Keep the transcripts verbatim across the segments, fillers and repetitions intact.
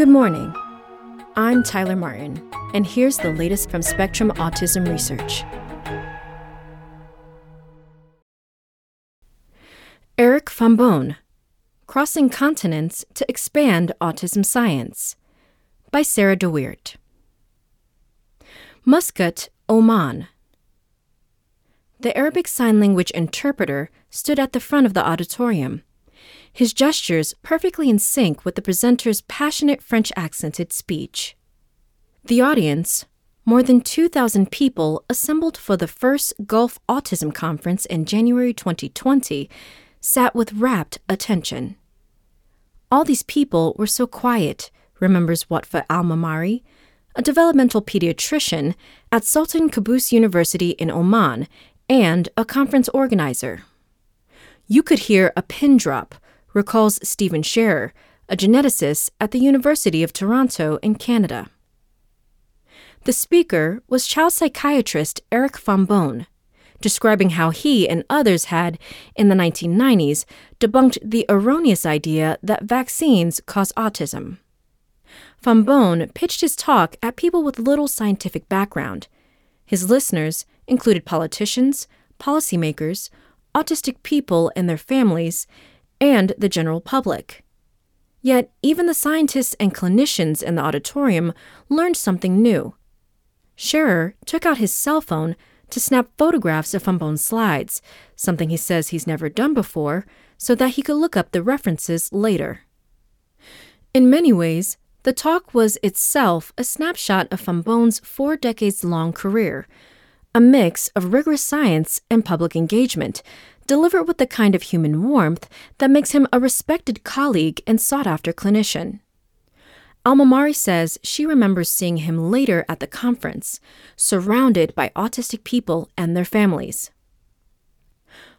Good morning. I'm Tyler Martin, and here's the latest from Spectrum Autism Research. Eric Fombonne, Crossing Continents to Expand Autism Science, by Sarah DeWeert. Muscat, Oman. The Arabic Sign Language interpreter stood at the front of the auditorium, his gestures perfectly in sync with the presenter's passionate French-accented speech. The audience, more than two thousand people assembled for the first Gulf Autism Conference in January twenty twenty, sat with rapt attention. All these people were so quiet, remembers Watfa al-Mamari, a developmental pediatrician at Sultan Qaboos University in Oman and a conference organizer. You could hear a pin drop, recalls Stephen Scherer, a geneticist at the University of Toronto in Canada. The speaker was child psychiatrist Eric Fombonne, describing how he and others had, in the nineteen nineties, debunked the erroneous idea that vaccines cause autism. Fombonne pitched his talk at people with little scientific background. His listeners included politicians, policymakers, autistic people and their families, and the general public. Yet, even the scientists and clinicians in the auditorium learned something new. Scherer took out his cell phone to snap photographs of Fombonne's slides, something he says he's never done before, so that he could look up the references later. In many ways, the talk was itself a snapshot of Fombonne's four decades-long career, a mix of rigorous science and public engagement, delivered with the kind of human warmth that makes him a respected colleague and sought-after clinician. Al-Mamari says she remembers seeing him later at the conference, surrounded by autistic people and their families.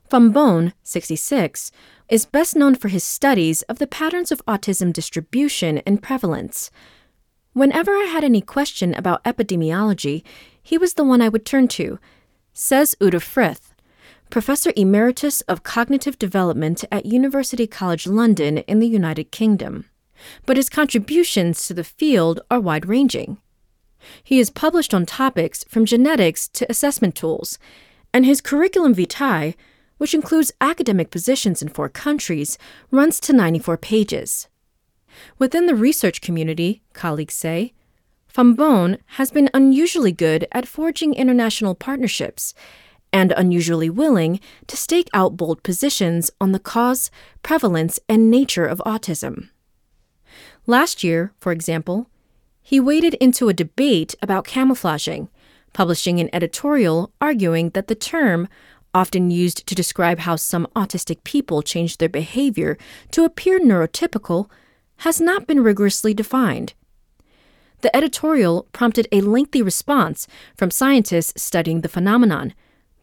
Fombonne, sixty-six, is best known for his studies of the patterns of autism distribution and prevalence. Whenever I had any question about epidemiology, he was the one I would turn to, says Uta Frith, Professor Emeritus of Cognitive Development at University College London in the United Kingdom, but his contributions to the field are wide-ranging. He has published on topics from genetics to assessment tools, and his curriculum vitae, which includes academic positions in four countries, runs to ninety-four pages. Within the research community, colleagues say, Fombonne has been unusually good at forging international partnerships and unusually willing to stake out bold positions on the cause, prevalence, and nature of autism. Last year, for example, he waded into a debate about camouflaging, publishing an editorial arguing that the term, often used to describe how some autistic people change their behavior to appear neurotypical, has not been rigorously defined. The editorial prompted a lengthy response from scientists studying the phenomenon,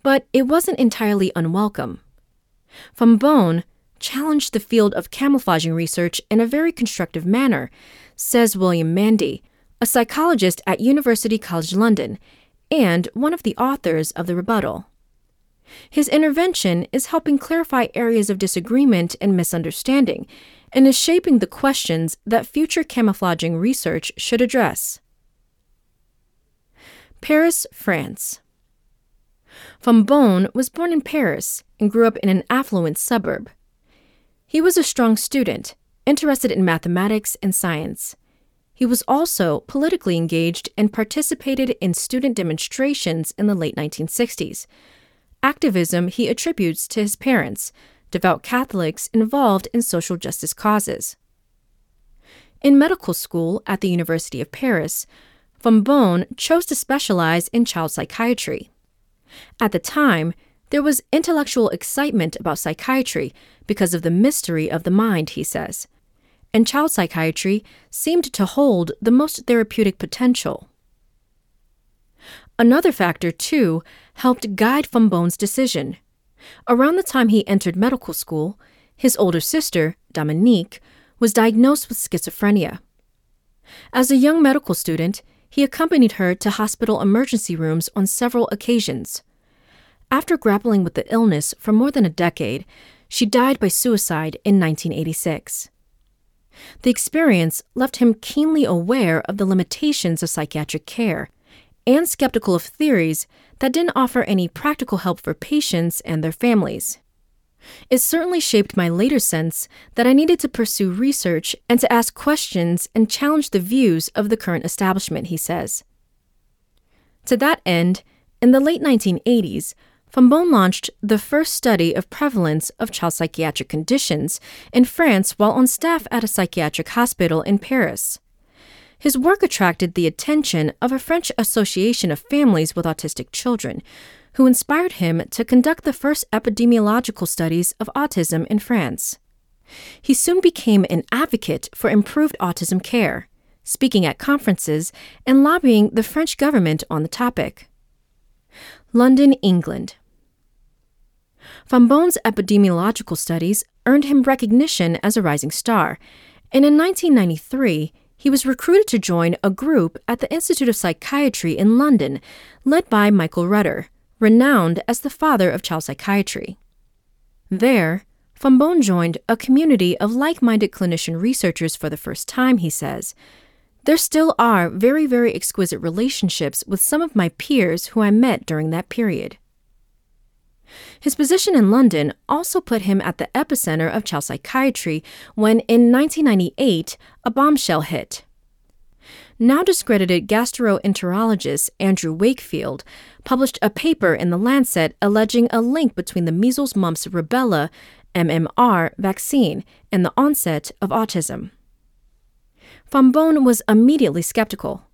but it wasn't entirely unwelcome. Fombonne challenged the field of camouflaging research in a very constructive manner, says William Mandy, a psychologist at University College London and one of the authors of the rebuttal. His intervention is helping clarify areas of disagreement and misunderstanding and is shaping the questions that future camouflaging research should address. Paris, France. Fombonne was born in Paris and grew up in an affluent suburb. He was a strong student, interested in mathematics and science. He was also politically engaged and participated in student demonstrations in the late nineteen sixties. Activism he attributes to his parents, devout Catholics involved in social justice causes. In medical school at the University of Paris, Fombonne chose to specialize in child psychiatry. At the time, there was intellectual excitement about psychiatry because of the mystery of the mind, he says, and child psychiatry seemed to hold the most therapeutic potential. Another factor, too, helped guide Fombonne's decision. Around the time he entered medical school, his older sister, Dominique, was diagnosed with schizophrenia. As a young medical student, he accompanied her to hospital emergency rooms on several occasions. After grappling with the illness for more than a decade, she died by suicide in nineteen eighty-six. The experience left him keenly aware of the limitations of psychiatric care and skeptical of theories that didn't offer any practical help for patients and their families. It certainly shaped my later sense that I needed to pursue research and to ask questions and challenge the views of the current establishment, he says. To that end, in the late nineteen eighties, Fombonne launched the first study of prevalence of child psychiatric conditions in France while on staff at a psychiatric hospital in Paris. His work attracted the attention of a French association of families with autistic children, who inspired him to conduct the first epidemiological studies of autism in France. He soon became an advocate for improved autism care, speaking at conferences and lobbying the French government on the topic. London, England. Fombonne's epidemiological studies earned him recognition as a rising star, and in nineteen ninety-three, he was recruited to join a group at the Institute of Psychiatry in London, led by Michael Rutter, renowned as the father of child psychiatry. There, Fombonne joined a community of like-minded clinician researchers for the first time, he says. There still are very, very exquisite relationships with some of my peers who I met during that period. His position in London also put him at the epicenter of child psychiatry when, in nineteen ninety-eight, a bombshell hit. Now discredited gastroenterologist Andrew Wakefield published a paper in The Lancet alleging a link between the measles, mumps, rubella M M R vaccine and the onset of autism. Fombonne was immediately skeptical.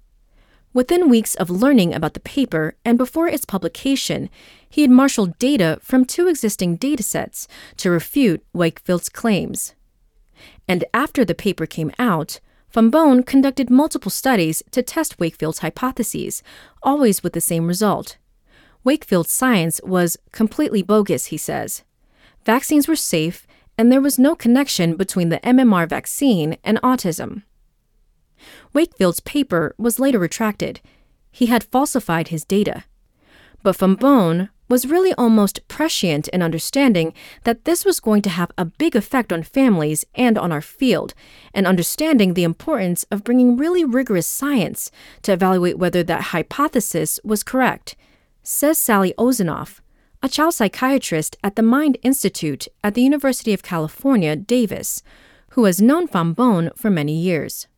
Within weeks of learning about the paper and before its publication, he had marshaled data from two existing datasets to refute Wakefield's claims. And after the paper came out, Fombonne conducted multiple studies to test Wakefield's hypotheses, always with the same result. Wakefield's science was completely bogus, he says. Vaccines were safe, and there was no connection between the M M R vaccine and autism. Wakefield's paper was later retracted. He had falsified his data. But Fombonne was really almost prescient in understanding that this was going to have a big effect on families and on our field, and understanding the importance of bringing really rigorous science to evaluate whether that hypothesis was correct, says Sally Ozonoff, a child psychiatrist at the Mind Institute at the University of California, Davis, who has known Fombonne for many years.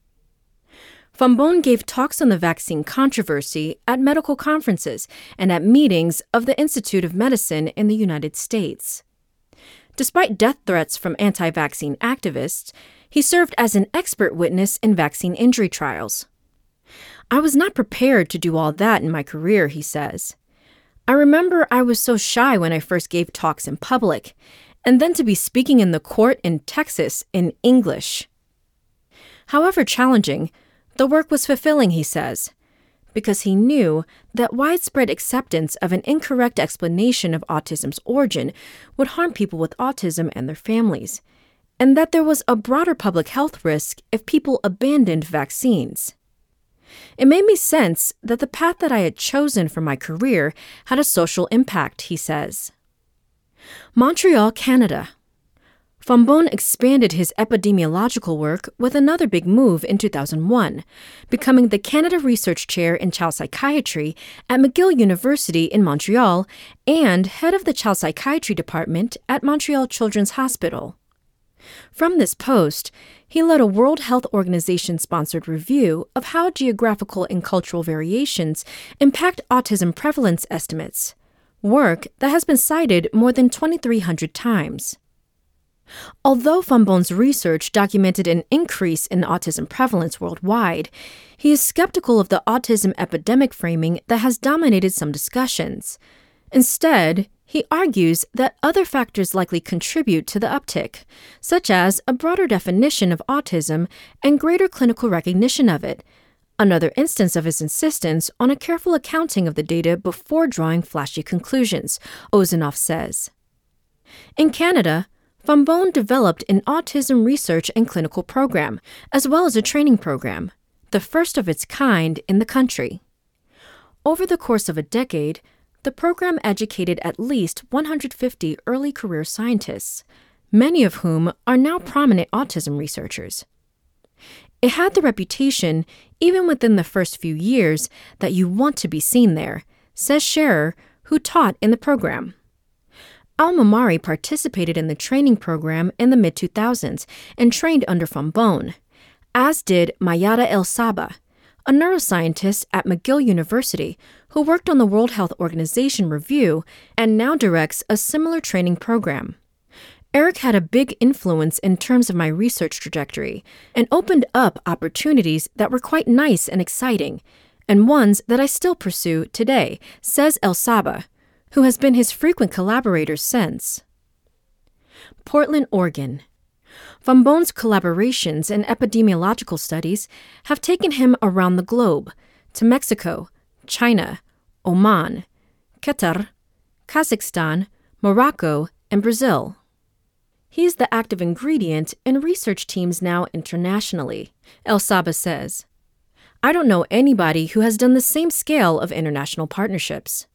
Fombonne gave talks on the vaccine controversy at medical conferences and at meetings of the Institute of Medicine in the United States. Despite death threats from anti-vaccine activists, he served as an expert witness in vaccine injury trials. I was not prepared to do all that in my career, he says. I remember I was so shy when I first gave talks in public, and then to be speaking in the court in Texas in English. However challenging, the work was fulfilling, he says, because he knew that widespread acceptance of an incorrect explanation of autism's origin would harm people with autism and their families, and that there was a broader public health risk if people abandoned vaccines. It made me sense that the path that I had chosen for my career had a social impact, he says. Montreal, Canada. Fombonne expanded his epidemiological work with another big move in two thousand one, becoming the Canada Research Chair in Child Psychiatry at McGill University in Montreal and head of the Child Psychiatry Department at Montreal Children's Hospital. From this post, he led a World Health Organization-sponsored review of how geographical and cultural variations impact autism prevalence estimates, work that has been cited more than twenty-three hundred times. Although Fombonne's research documented an increase in autism prevalence worldwide, he is skeptical of the autism epidemic framing that has dominated some discussions. Instead, he argues that other factors likely contribute to the uptick, such as a broader definition of autism and greater clinical recognition of it, another instance of his insistence on a careful accounting of the data before drawing flashy conclusions, Ozonoff says. In Canada, Fombonne developed an autism research and clinical program, as well as a training program, the first of its kind in the country. Over the course of a decade, the program educated at least one hundred fifty early career scientists, many of whom are now prominent autism researchers. It had the reputation, even within the first few years, that you want to be seen there, says Scherer, who taught in the program. Al-Mamari participated in the training program in the mid two thousands and trained under Fombonne, as did Mayada El-Saba, a neuroscientist at McGill University who worked on the World Health Organization review and now directs a similar training program. Eric had a big influence in terms of my research trajectory and opened up opportunities that were quite nice and exciting, and ones that I still pursue today, says Elsabbagh, who has been his frequent collaborator since. Portland, Oregon. Fombonne's collaborations in epidemiological studies have taken him around the globe, to Mexico, China, Oman, Qatar, Kazakhstan, Morocco, and Brazil. He is the active ingredient in research teams now internationally, Elsabbagh says. I don't know anybody who has done the same scale of international partnerships.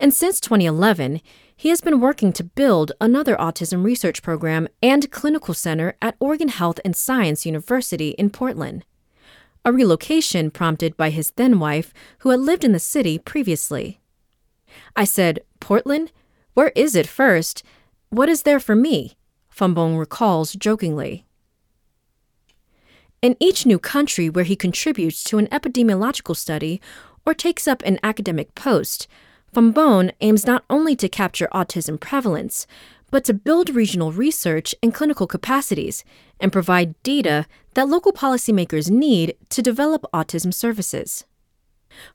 And since twenty eleven, he has been working to build another autism research program and clinical center at Oregon Health and Science University in Portland, a relocation prompted by his then-wife, who had lived in the city previously. I said, Portland? Where is it first? What is there for me? Fombonne recalls jokingly. In each new country where he contributes to an epidemiological study or takes up an academic post, Fombonne aims not only to capture autism prevalence, but to build regional research and clinical capacities and provide data that local policymakers need to develop autism services.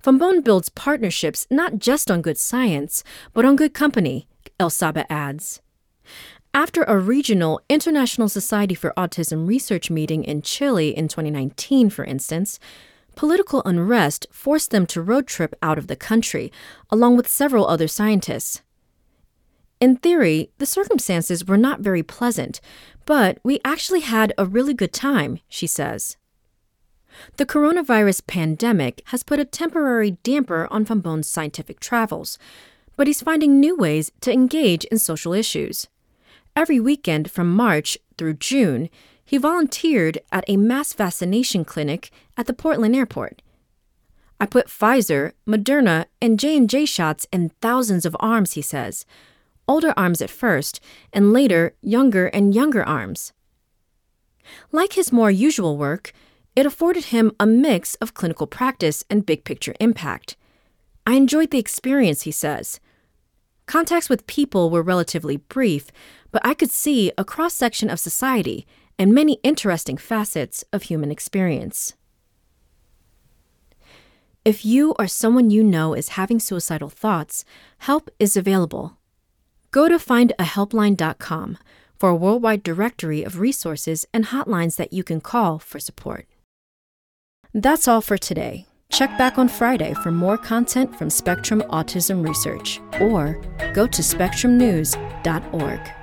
Fombonne builds partnerships not just on good science, but on good company, Elsabbagh adds. After a regional International Society for Autism Research meeting in Chile in twenty nineteen, for instance, political unrest forced them to road trip out of the country, along with several other scientists. In theory, the circumstances were not very pleasant, but we actually had a really good time, she says. The coronavirus pandemic has put a temporary damper on Fombonne's scientific travels, but he's finding new ways to engage in social issues. Every weekend from March through June, he volunteered at a mass vaccination clinic at the Portland airport. I put Pfizer, Moderna, and J and J shots in thousands of arms, he says. Older arms at first, and later younger and younger arms. Like his more usual work, it afforded him a mix of clinical practice and big-picture impact. I enjoyed the experience, he says. Contacts with people were relatively brief, but I could see a cross-section of society and many interesting facets of human experience. If you or someone you know is having suicidal thoughts, help is available. Go to find a helpline dot com for a worldwide directory of resources and hotlines that you can call for support. That's all for today. Check back on Friday for more content from Spectrum Autism Research, or go to spectrum news dot org.